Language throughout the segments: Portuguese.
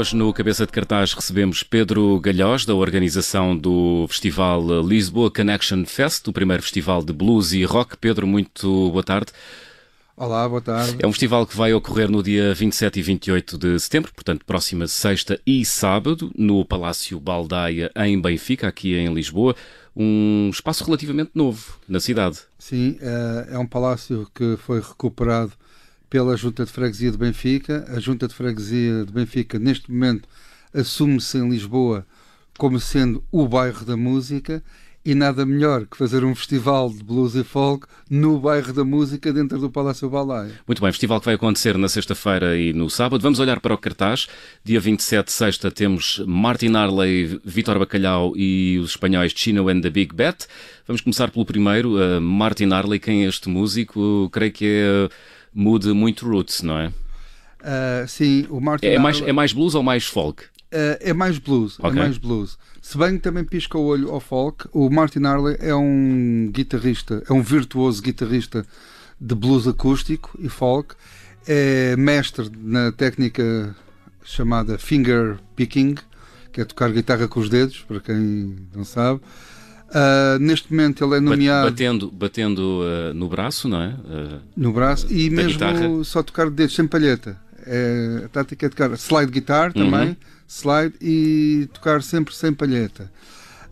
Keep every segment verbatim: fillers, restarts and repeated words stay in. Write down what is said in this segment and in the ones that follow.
Hoje no Cabeça de Cartaz recebemos Pedro Galhoz, da organização do Festival Lisboa Connection Fest, o primeiro festival de blues e rock. Pedro, muito boa tarde. Olá, boa tarde. É um festival que vai ocorrer no dia vinte e sete e vinte e oito de setembro, portanto, próxima sexta e sábado, no Palácio Baldaya, em Benfica, aqui em Lisboa. Um espaço relativamente novo na cidade. Sim, é um palácio que foi recuperado pela Junta de Freguesia de Benfica. A Junta de Freguesia de Benfica, neste momento, assume-se em Lisboa como sendo o bairro da música. E nada melhor que fazer um festival de blues e folk no bairro da música dentro do Palácio Baldaya. Muito bem, festival que vai acontecer na sexta-feira e no sábado. Vamos olhar para o cartaz. Dia vinte e sete, sexta, temos Martin Harley, Vitor Bacalhau e os espanhóis Chino and the Big Bet. Vamos começar pelo primeiro, uh, Martin Harley. Quem é este músico? Creio que é uh, mood muito roots, não é? Uh, sim, o Martin é, é mais, Harley... É mais blues ou mais folk? Uh, é mais blues, okay. é mais blues. Se bem que também pisca o olho ao folk, o Martin Harley é um guitarrista, é um virtuoso guitarrista de blues acústico e folk, é mestre na técnica chamada finger picking, que é tocar guitarra com os dedos, para quem não sabe. Uh, neste momento ele é nomeado... Batendo, batendo uh, no braço, não é? Uh, no braço e mesmo guitarra. Só tocar dedos, sem palheta. É, a tática é tocar slide guitar também, uhum. slide e tocar sempre sem palheta.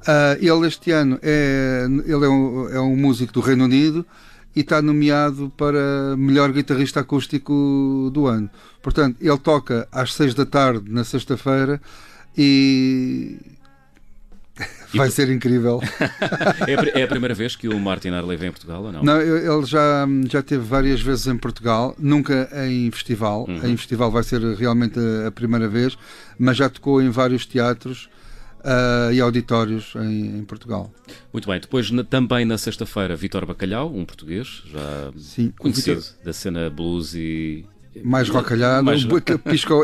Uh, ele este ano é, ele é, um, é um músico do Reino Unido e está nomeado para melhor guitarrista acústico do ano. Portanto, ele toca às seis da tarde na sexta-feira e... Vai ser incrível. É a primeira vez que o Martin Harley vem a Portugal ou não? Não, ele já, já esteve várias vezes em Portugal, nunca em festival. Uhum. Em festival vai ser realmente a, a primeira vez, mas já tocou em vários teatros uh, e auditórios em, em Portugal. Muito bem, depois na, também na sexta-feira, Vitor Bacalhau, um português, já Sim, conhecido da cena blues e... mais rocalhado, mais...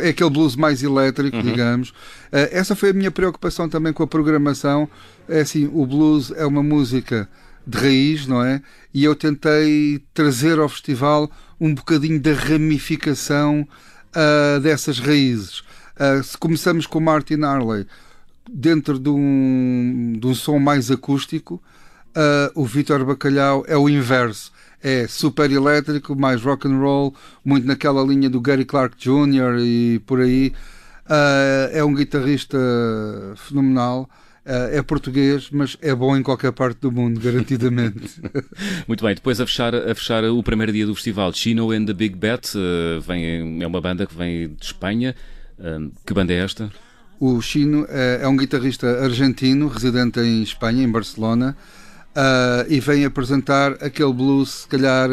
é aquele blues mais elétrico, uhum. digamos. Uh, essa foi a minha preocupação também com a programação. É assim, o blues é uma música de raiz, não é? E eu tentei trazer ao festival um bocadinho da ramificação uh, dessas raízes. Uh, se começamos com Martin Harley, dentro de um, de um som mais acústico, uh, o Vitor Bacalhau é o inverso. É super elétrico, mais rock and roll, muito naquela linha do Gary Clark Júnior e por aí. Uh, é um guitarrista fenomenal, uh, é português, mas é bom em qualquer parte do mundo, garantidamente. Muito bem, depois a fechar, a fechar o primeiro dia do festival, Chino and the Big Bet, uh, vem, é uma banda que vem de Espanha. Uh, que banda é esta? O Chino é, é um guitarrista argentino, residente em Espanha, em Barcelona. Uh, e vem apresentar aquele blues, se calhar,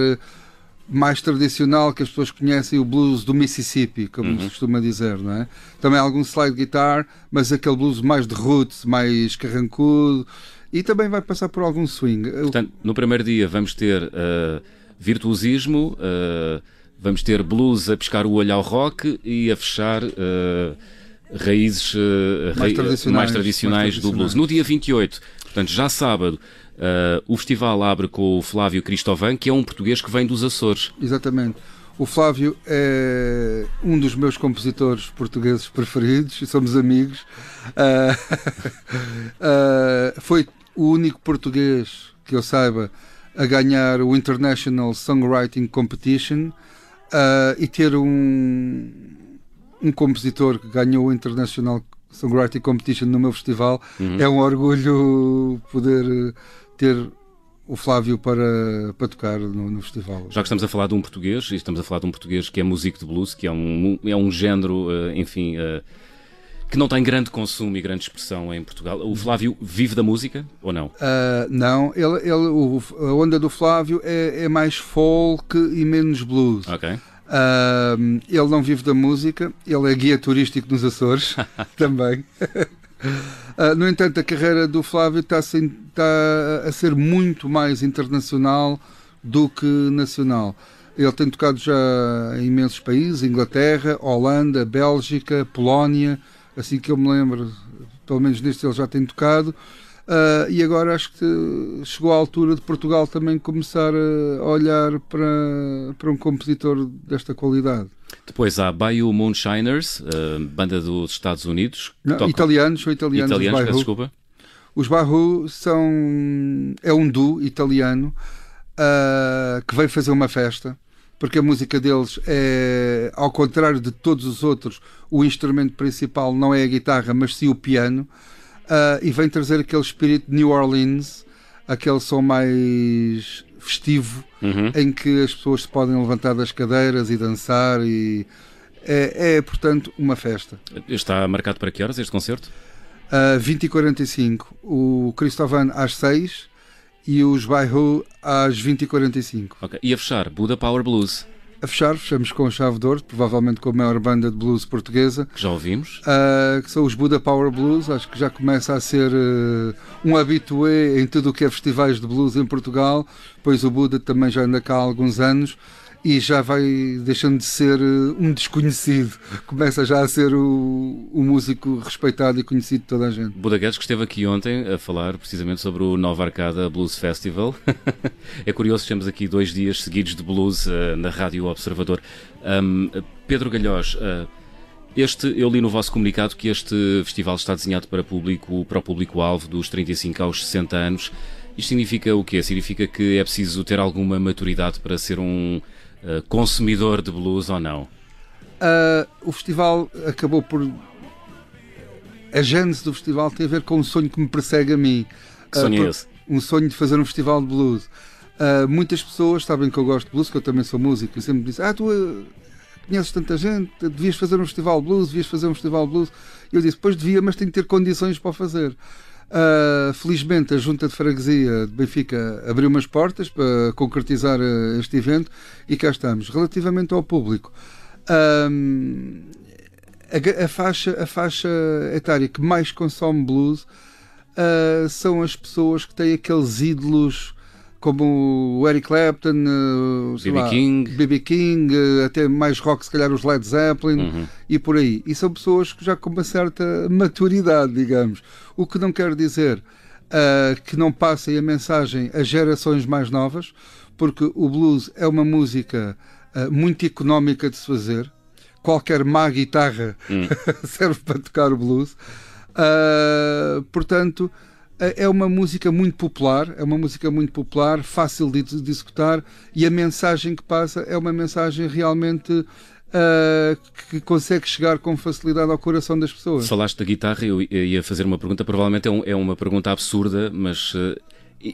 mais tradicional que as pessoas conhecem, o blues do Mississippi, como uhum. se costuma dizer, não é? Também há algum slide guitar, mas aquele blues mais de roots, mais carrancudo, e também vai passar por algum swing. Portanto, no primeiro dia vamos ter uh, virtuosismo, uh, vamos ter blues a piscar o olho ao rock e a fechar... Uh, raízes uh, mais, tradicionais, mais, tradicionais mais tradicionais do blues. No dia vinte e oito, portanto já sábado, uh, o festival abre com o Flávio Cristóvão, que é um português que vem dos Açores. Exatamente. O Flávio é um dos meus compositores portugueses preferidos, somos amigos. Uh, uh, foi o único português que eu saiba a ganhar o International Songwriting Competition uh, e ter um... um compositor que ganhou o International Songwriting Competition no meu festival. Uhum. É um orgulho poder ter o Flávio para, para tocar no, no festival. Já que estamos a falar de um português, e estamos a falar de um português que é músico de blues, que é um, é um género, enfim, que não tem grande consumo e grande expressão em Portugal. O Flávio vive da música ou não? Uh, não, ele, ele, o, a onda do Flávio é, é mais folk e menos blues. Ok. Uh, ele não vive da música, ele é guia turístico nos Açores também. Uh, no entanto, a carreira do Flávio está a, ser, está a ser muito mais internacional do que nacional. Ele tem tocado já em imensos países, Inglaterra, Holanda, Bélgica, Polónia, assim que eu me lembro, pelo menos neste ele já tem tocado. Uh, e agora acho que chegou a altura de Portugal também começar a olhar para, para um compositor desta qualidade. Depois há Bayou Moonshiners, uh, banda dos Estados Unidos. Não, toca... Italianos, são italianos. Italianos, peço desculpa. Os Bahu são é um duo italiano uh, que veio fazer uma festa, porque a música deles é, ao contrário de todos os outros, o instrumento principal não é a guitarra, mas sim o piano. Uh, e vem trazer aquele espírito de New Orleans, aquele som mais festivo, uhum. em que as pessoas se podem levantar das cadeiras e dançar. E é, é, portanto, uma festa. Está marcado para que horas este concerto? Uh, vinte e quarenta e cinco. O Cristóvão às seis e os Bairro às vinte e quarenta e cinco. Okay. E a fechar, Buda Power Blues. A fechar, fechamos com a Chave de Ouro, provavelmente com a maior banda de blues portuguesa. Que já ouvimos. Uh, que são os Buda Power Blues, acho que já começa a ser uh, um habitué em tudo o que é festivais de blues em Portugal, pois o Buda também já anda cá há alguns anos e já vai deixando de ser uh, um desconhecido. Começa já a ser o, o músico respeitado e conhecido de toda a gente. Buda Guedes, que esteve aqui ontem a falar precisamente sobre o Nova Arcada Blues Festival. É curioso, temos aqui dois dias seguidos de blues uh, na Rádio Observador. Um, Pedro Galhoz, uh, este, eu li no vosso comunicado que este festival está desenhado para, público, para o público-alvo dos trinta e cinco aos sessenta anos. Isto significa o quê? Significa que é preciso ter alguma maturidade para ser um Uh, consumidor de blues ou não? Uh, o festival acabou por... A gênese do festival tem a ver com um sonho que me persegue a mim. Que sonho uh, é esse? Um sonho de fazer um festival de blues. Uh, muitas pessoas sabem que eu gosto de blues, que eu também sou músico, e sempre me dizem: ah, tu uh, conheces tanta gente, devias fazer um festival de blues, devias fazer um festival de blues. E eu disse: pois devia, mas tenho que ter condições para o fazer. Uh, felizmente a Junta de Freguesia de Benfica abriu umas portas para concretizar este evento e cá estamos. Relativamente ao público, uh, a, a, faixa, a faixa etária que mais consome blues uh, são as pessoas que têm aqueles ídolos como o Eric Clapton, uh, B B King, B B King uh, até mais rock, se calhar os Led Zeppelin, uhum. e por aí. E são pessoas que já com uma certa maturidade, digamos. O que não quer dizer uh, que não passem a mensagem a gerações mais novas, porque o blues é uma música uh, muito económica de se fazer. Qualquer má guitarra uhum. serve para tocar o blues. Uh, portanto... É uma música muito popular, é uma música muito popular, fácil de, de executar, e a mensagem que passa é uma mensagem realmente uh, que consegue chegar com facilidade ao coração das pessoas. Falaste da guitarra, eu ia fazer uma pergunta, provavelmente é, um, é uma pergunta absurda, mas uh,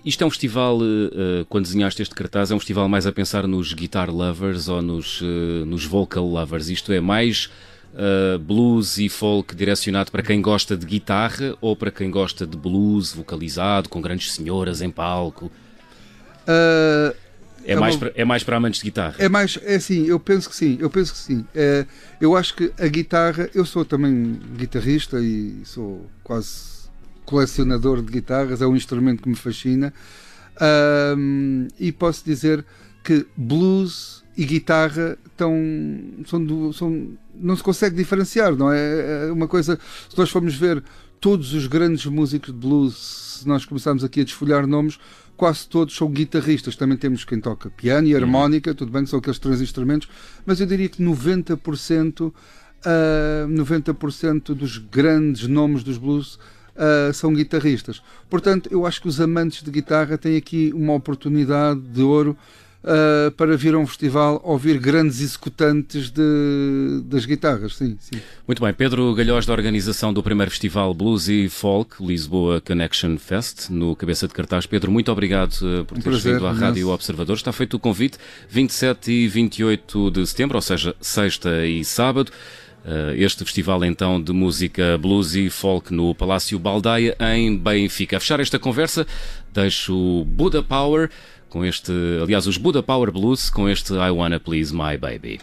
isto é um festival, uh, quando desenhaste este cartaz, é um festival mais a pensar nos guitar lovers ou nos, uh, nos vocal lovers, isto é mais... Uh, blues e folk direcionado para quem gosta de guitarra ou para quem gosta de blues vocalizado com grandes senhoras em palco? Uh, é, é, mais uma... pra, é mais para amantes de guitarra? É mais, é sim, eu penso que sim, eu penso que sim. É, eu acho que a guitarra, eu sou também guitarrista e sou quase colecionador de guitarras, é um instrumento que me fascina, uh, e posso dizer que blues e guitarra tão, são, do, são, não se consegue diferenciar, não é? É uma coisa, se nós formos ver todos os grandes músicos de blues, se nós começarmos aqui a desfolhar nomes, quase todos são guitarristas. Também temos quem toca piano e harmónica, tudo bem que são aqueles três instrumentos, mas eu diria que noventa por cento, uh, noventa por cento dos grandes nomes dos blues Uh, são guitarristas. Portanto, eu acho que os amantes de guitarra têm aqui uma oportunidade de ouro uh, para vir a um festival ouvir grandes executantes de, das guitarras. Sim, sim. Muito bem. Pedro Galhoz, da organização do primeiro Festival Blues e Folk, Lisboa Connection Fest, no Cabeça de Cartaz. Pedro, muito obrigado uh, por um teres vindo à Rádio Observador. Está feito o convite, vinte e sete e vinte e oito de setembro, ou seja, sexta e sábado. Este festival, então, de música blues e folk no Palácio Baldaya, em Benfica. A fechar esta conversa, deixo o Buda Power com este... Aliás, os Buda Power Blues com este I Wanna Please My Baby.